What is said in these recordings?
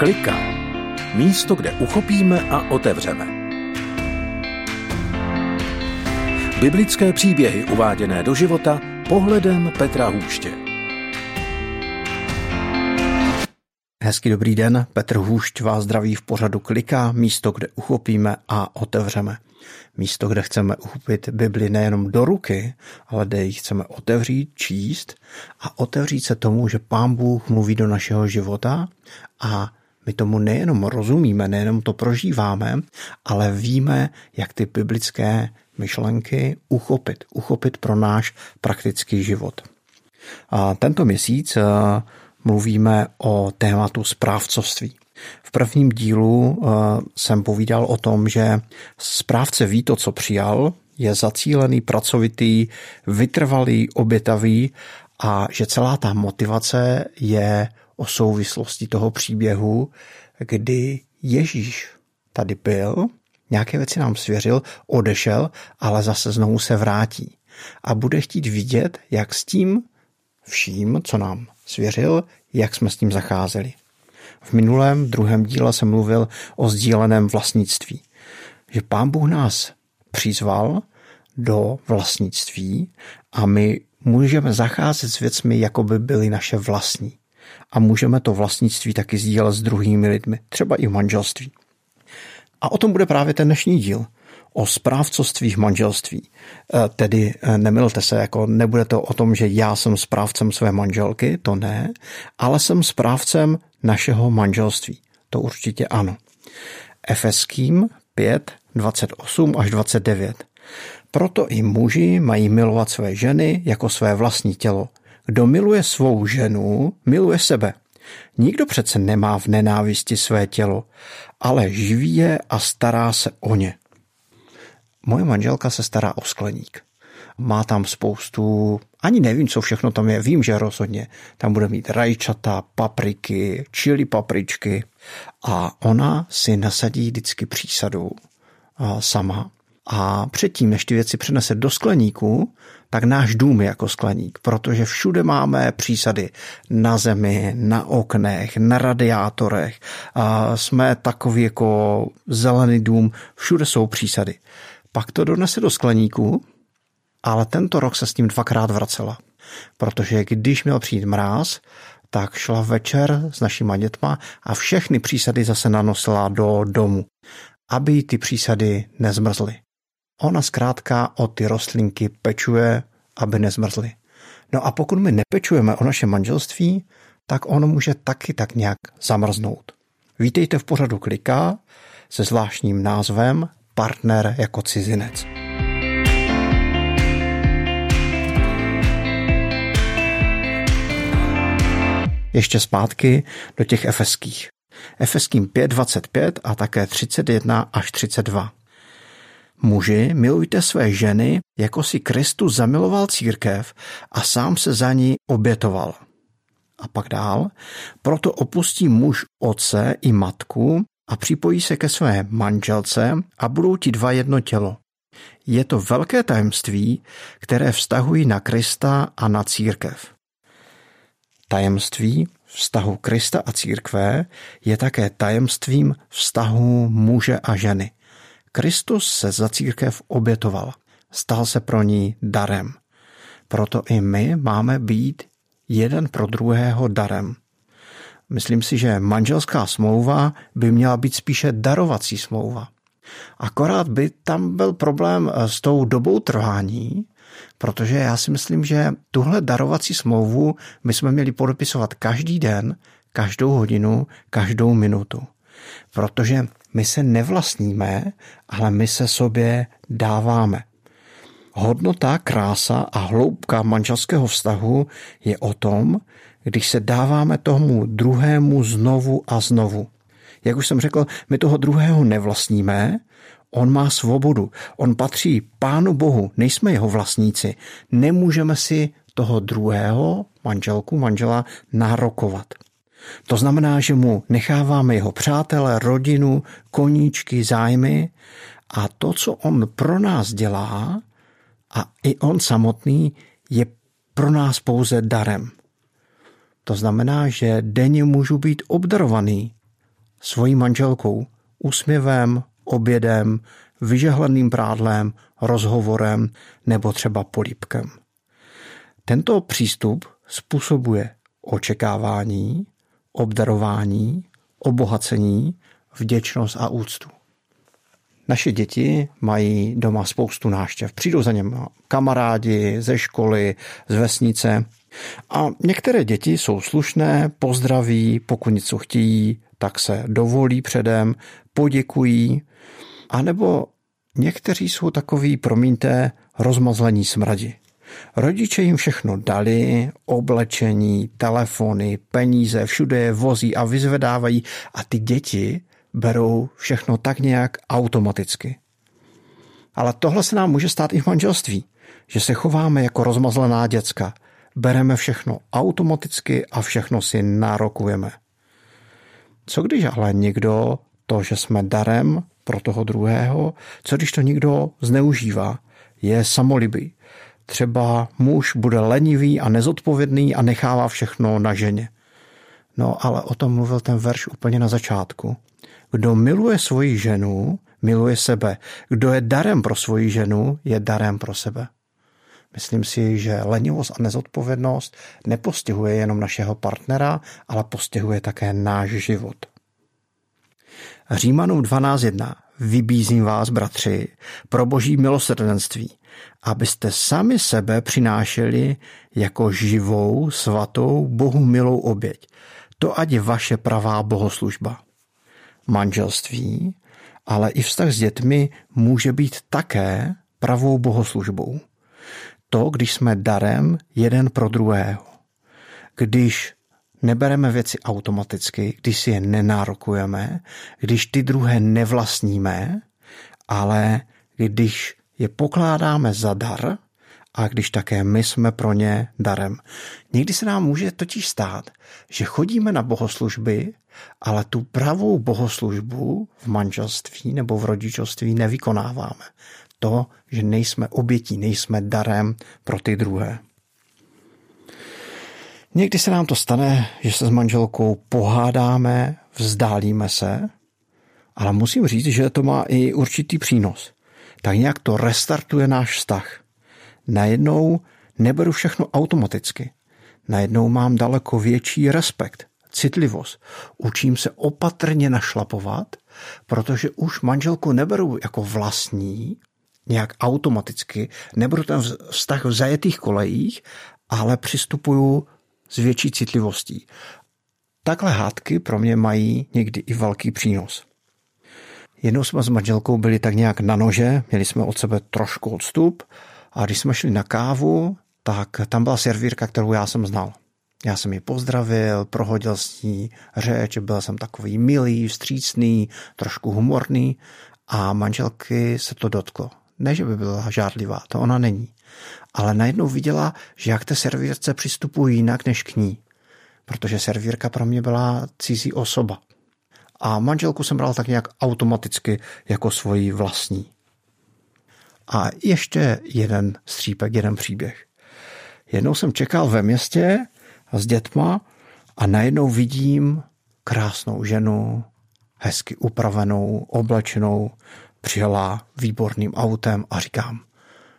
Klika. Místo, kde uchopíme a otevřeme. Biblické příběhy uváděné do života pohledem Petra Hůště. Hezký dobrý den, Petr Hůšť vás zdraví v pořadu Klika, místo, kde uchopíme a otevřeme. Místo, kde chceme uchopit Bibli nejenom do ruky, ale kde ji chceme otevřít, číst a otevřít se tomu, že Pán Bůh mluví do našeho života a my tomu nejenom rozumíme, nejenom to prožíváme, ale víme, jak ty biblické myšlenky uchopit pro náš praktický život. A tento měsíc mluvíme o tématu správcovství. V prvním dílu jsem povídal o tom, že správce ví to, co přijal, je zacílený, pracovitý, vytrvalý, obětavý a že celá ta motivace je o souvislosti toho příběhu, kdy Ježíš tady byl, nějaké věci nám svěřil, odešel, ale zase znovu se vrátí a bude chtít vidět, jak s tím vším, co nám svěřil, jak jsme s tím zacházeli. V minulém druhém díle jsem mluvil o sdíleném vlastnictví. Že Pán Bůh nás přizval do vlastnictví a my můžeme zacházet s věcmi, jako by byly naše vlastní. A můžeme to vlastnictví taky sdílet s druhými lidmi, třeba i v manželství. A o tom bude právě ten dnešní díl. O správcovství v manželství. Tedy nemilte se, jako nebude to o tom, že já jsem správcem své manželky, to ne, ale jsem správcem našeho manželství. To určitě ano. Efeským 5, 28 až 29. Proto i muži mají milovat své ženy jako své vlastní tělo. Kdo miluje svou ženu, miluje sebe. Nikdo přece nemá v nenávisti své tělo, ale živí je a stará se o ně. Moje manželka se stará o skleník. Má tam spoustu, ani nevím, co všechno tam je, vím, že rozhodně. Tam bude mít rajčata, papriky, chili papričky a ona si nasadí vždycky přísadu sama. A předtím, než ty věci přenese do skleníku, tak náš dům je jako skleník, protože všude máme přísady na zemi, na oknech, na radiátorech. A jsme takový jako zelený dům, všude jsou přísady. Pak to donese do skleníku, ale tento rok se s tím dvakrát vracela. Protože když měl přijít mráz, tak šla večer s našima dětma a všechny přísady zase nanosila do domu, aby ty přísady nezmrzly. Ona zkrátka o ty rostlinky pečuje, aby nezmrzly. No a pokud my nepečujeme o našem manželství, tak ono může taky tak nějak zamrznout. Vítejte v pořadu Klika se zvláštním názvem Partner jako cizinec. Ještě zpátky do těch efeských. Efeským 5:25 a také 31 až 32. Muži, milujte své ženy, jako si Kristus zamiloval církev a sám se za ní obětoval. A pak dál. Proto opustí muž otce i matku a připojí se ke své manželce a budou ti dva jedno tělo. Je to velké tajemství, které vztahují na Krista a na církev. Tajemství vztahu Krista a církve je také tajemstvím vztahu muže a ženy. Kristus se za církev obětoval, stal se pro ní darem. Proto i my máme být jeden pro druhého darem. Myslím si, že manželská smlouva by měla být spíše darovací smlouva. Akorát by tam byl problém s tou dobou trvání, protože já si myslím, že tuhle darovací smlouvu bychom měli podepisovat každý den, každou hodinu, každou minutu. Protože my se nevlastníme, ale my se sobě dáváme. Hodnota, krása a hloubka manželského vztahu je o tom, když se dáváme tomu druhému znovu a znovu. Jak už jsem řekl, my toho druhého nevlastníme, on má svobodu, on patří Pánu Bohu, nejsme jeho vlastníci. Nemůžeme si toho druhého, manželku, manžela, nárokovat. To znamená, že mu necháváme jeho přátele, rodinu, koníčky, zájmy a to, co on pro nás dělá, a i on samotný je pro nás pouze darem. To znamená, že denně můžu být obdarovaný svojí manželkou úsměvem, obědem, vyžehleným prádlem, rozhovorem nebo třeba políbkem. Tento přístup způsobuje očekávání, obdarování, obohacení, vděčnost a úctu. Naše děti mají doma spoustu návštěv. Přijdou za něma kamarádi ze školy, z vesnice. A některé děti jsou slušné, pozdraví, pokud něco chtějí, tak se dovolí předem, poděkují. A nebo někteří jsou takoví, promiňte, rozmazlení smradi. Rodiče jim všechno dali, oblečení, telefony, peníze, všude je vozí a vyzvedávají a ty děti berou všechno tak nějak automaticky. Ale tohle se nám může stát i v manželství, že se chováme jako rozmazlená děcka. Bereme všechno automaticky a všechno si nárokujeme. Co když ale někdo to, že jsme darem pro toho druhého, co když to někdo zneužívá, je samolibý. Třeba muž bude lenivý a nezodpovědný a nechává všechno na ženě. No ale o tom mluvil ten verš úplně na začátku. Kdo miluje svoji ženu, miluje sebe. Kdo je darem pro svoji ženu, je darem pro sebe. Myslím si, že lenivost a nezodpovědnost nepostihuje jenom našeho partnera, ale postihuje také náš život. Římanům 12.1. Vybízím vás, bratři, pro boží milosrdenství, abyste sami sebe přinášeli jako živou, svatou, Bohu milou oběť. To ať je vaše pravá bohoslužba. Manželství, ale i vztah s dětmi může být také pravou bohoslužbou. To, když jsme darem jeden pro druhého. Když nebereme věci automaticky, když si je nenárokujeme, když ty druhé nevlastníme, ale když je pokládáme za dar a když také my jsme pro ně darem. Někdy se nám může totiž stát, že chodíme na bohoslužby, ale tu pravou bohoslužbu v manželství nebo v rodičovství nevykonáváme. To, že nejsme obětí, nejsme darem pro ty druhé. Někdy se nám to stane, že se s manželkou pohádáme, vzdálíme se, ale musím říct, že to má i určitý přínos. Tak nějak to restartuje náš vztah. Najednou neberu všechno automaticky. Najednou mám daleko větší respekt, citlivost. Učím se opatrně našlapovat, protože už manželku neberu jako vlastní, nějak automaticky, neberu ten vztah v zajetých kolejích, ale přistupuju s větší citlivostí. Takhle hádky pro mě mají někdy i velký přínos. Jednou jsme s manželkou byli tak nějak na nože, měli jsme od sebe trošku odstup a když jsme šli na kávu, tak tam byla servírka, kterou já jsem znal. Já jsem ji pozdravil, prohodil s ní řeč, byl jsem takový milý, vstřícný, trošku humorný a manželky se to dotklo. Ne, že by byla žárlivá, to ona není. Ale najednou viděla, že já k té servírce přistupuji jinak než k ní. Protože servírka pro mě byla cizí osoba. A manželku jsem bral tak nějak automaticky jako svoji vlastní. A ještě jeden střípek, jeden příběh. Jednou jsem čekal ve městě s dětma a najednou vidím krásnou ženu, hezky upravenou, oblečenou, přijela výborným autem a říkám,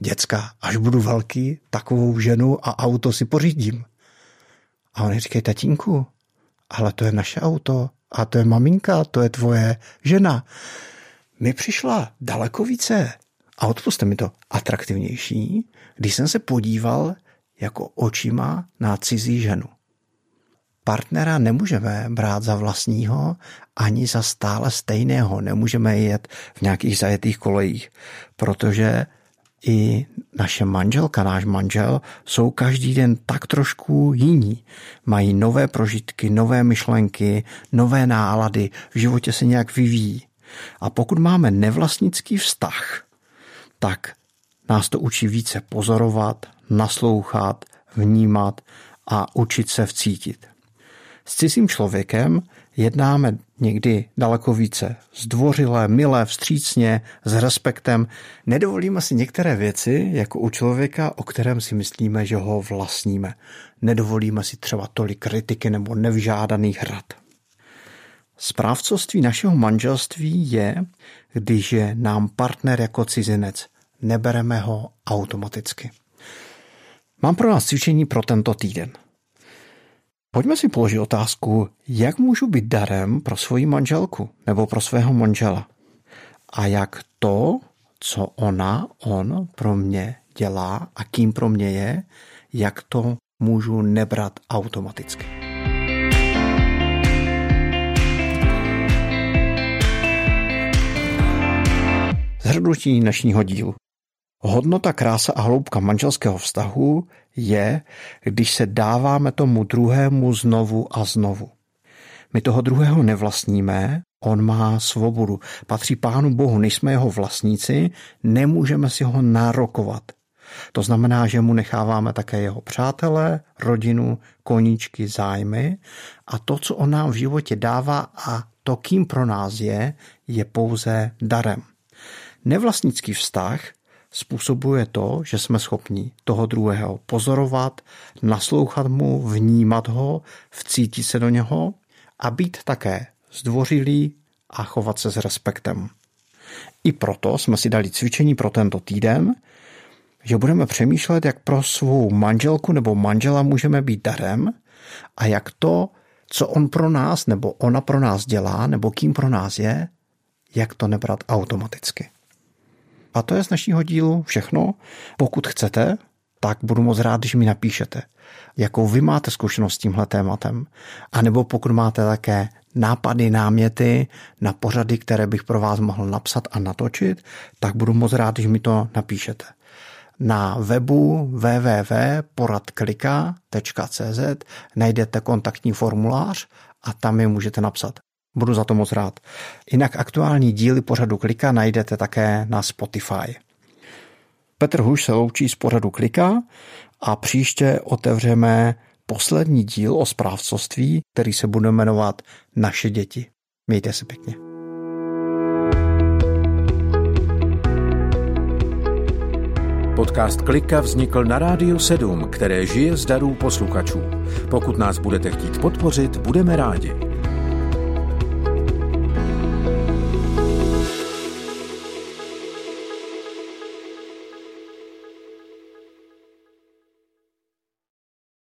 děcka, až budu velký, takovou ženu a auto si pořídím. A oni říkají, tatínku, ale to je naše auto a to je maminka, to je tvoje žena. Mi přišla daleko více a odpusťte mi to atraktivnější, když jsem se podíval jako očima na cizí ženu. Partnera nemůžeme brát za vlastního ani za stále stejného. Nemůžeme jet v nějakých zajetých kolejích, protože i naše manželka, náš manžel jsou každý den tak trošku jiní. Mají nové prožitky, nové myšlenky, nové nálady, v životě se nějak vyvíjí. A pokud máme nevlastnický vztah, tak nás to učí více pozorovat, naslouchat, vnímat a učit se vcítit. S cizím člověkem jednáme někdy daleko více zdvořile, milé, vstřícně, s respektem. Nedovolíme si některé věci, jako u člověka, o kterém si myslíme, že ho vlastníme. Nedovolíme si třeba tolik kritiky nebo nevyžádaných rad. Správcovství našeho manželství je, když je nám partner jako cizinec. Nebereme ho automaticky. Mám pro nás cvičení pro tento týden. Pojďme si položit otázku, jak můžu být darem pro svoji manželku nebo pro svého manžela. A jak to, co on pro mě dělá a kým pro mě je, jak to můžu nebrat automaticky. Zhrnutí dnešního dílu. Hodnota, krása a hloubka manželského vztahu je, když se dáváme tomu druhému znovu a znovu. My toho druhého nevlastníme, on má svobodu. Patří Pánu Bohu, nejsme jeho vlastníci, nemůžeme si ho nárokovat. To znamená, že mu necháváme také jeho přátele, rodinu, koníčky, zájmy a to, co on nám v životě dává a to, kým pro nás je pouze darem. Nevlastnický vztah způsobuje to, že jsme schopni toho druhého pozorovat, naslouchat mu, vnímat ho, vcítit se do něho a být také zdvořilý a chovat se s respektem. I proto jsme si dali cvičení pro tento týden, že budeme přemýšlet, jak pro svou manželku nebo manžela můžeme být darem a jak to, co on pro nás nebo ona pro nás dělá nebo kým pro nás je, jak to nebrat automaticky. A to je z našího dílu všechno. Pokud chcete, tak budu moc rád, když mi napíšete, jakou vy máte zkušenost s tímhle tématem. A nebo pokud máte také nápady, náměty na pořady, které bych pro vás mohl napsat a natočit, tak budu moc rád, když mi to napíšete. Na webu www.poradklika.cz najdete kontaktní formulář a tam je můžete napsat. Budu za to moc rád. Jinak aktuální díly pořadu Klika najdete také na Spotify. Petr Hůšť se loučí z pořadu Klika a příště otevřeme poslední díl o správcovství, který se bude jmenovat Naše děti. Mějte se pěkně. Podcast Klika vznikl na Rádiu 7, které žije z darů posluchačů. Pokud nás budete chtít podpořit, budeme rádi.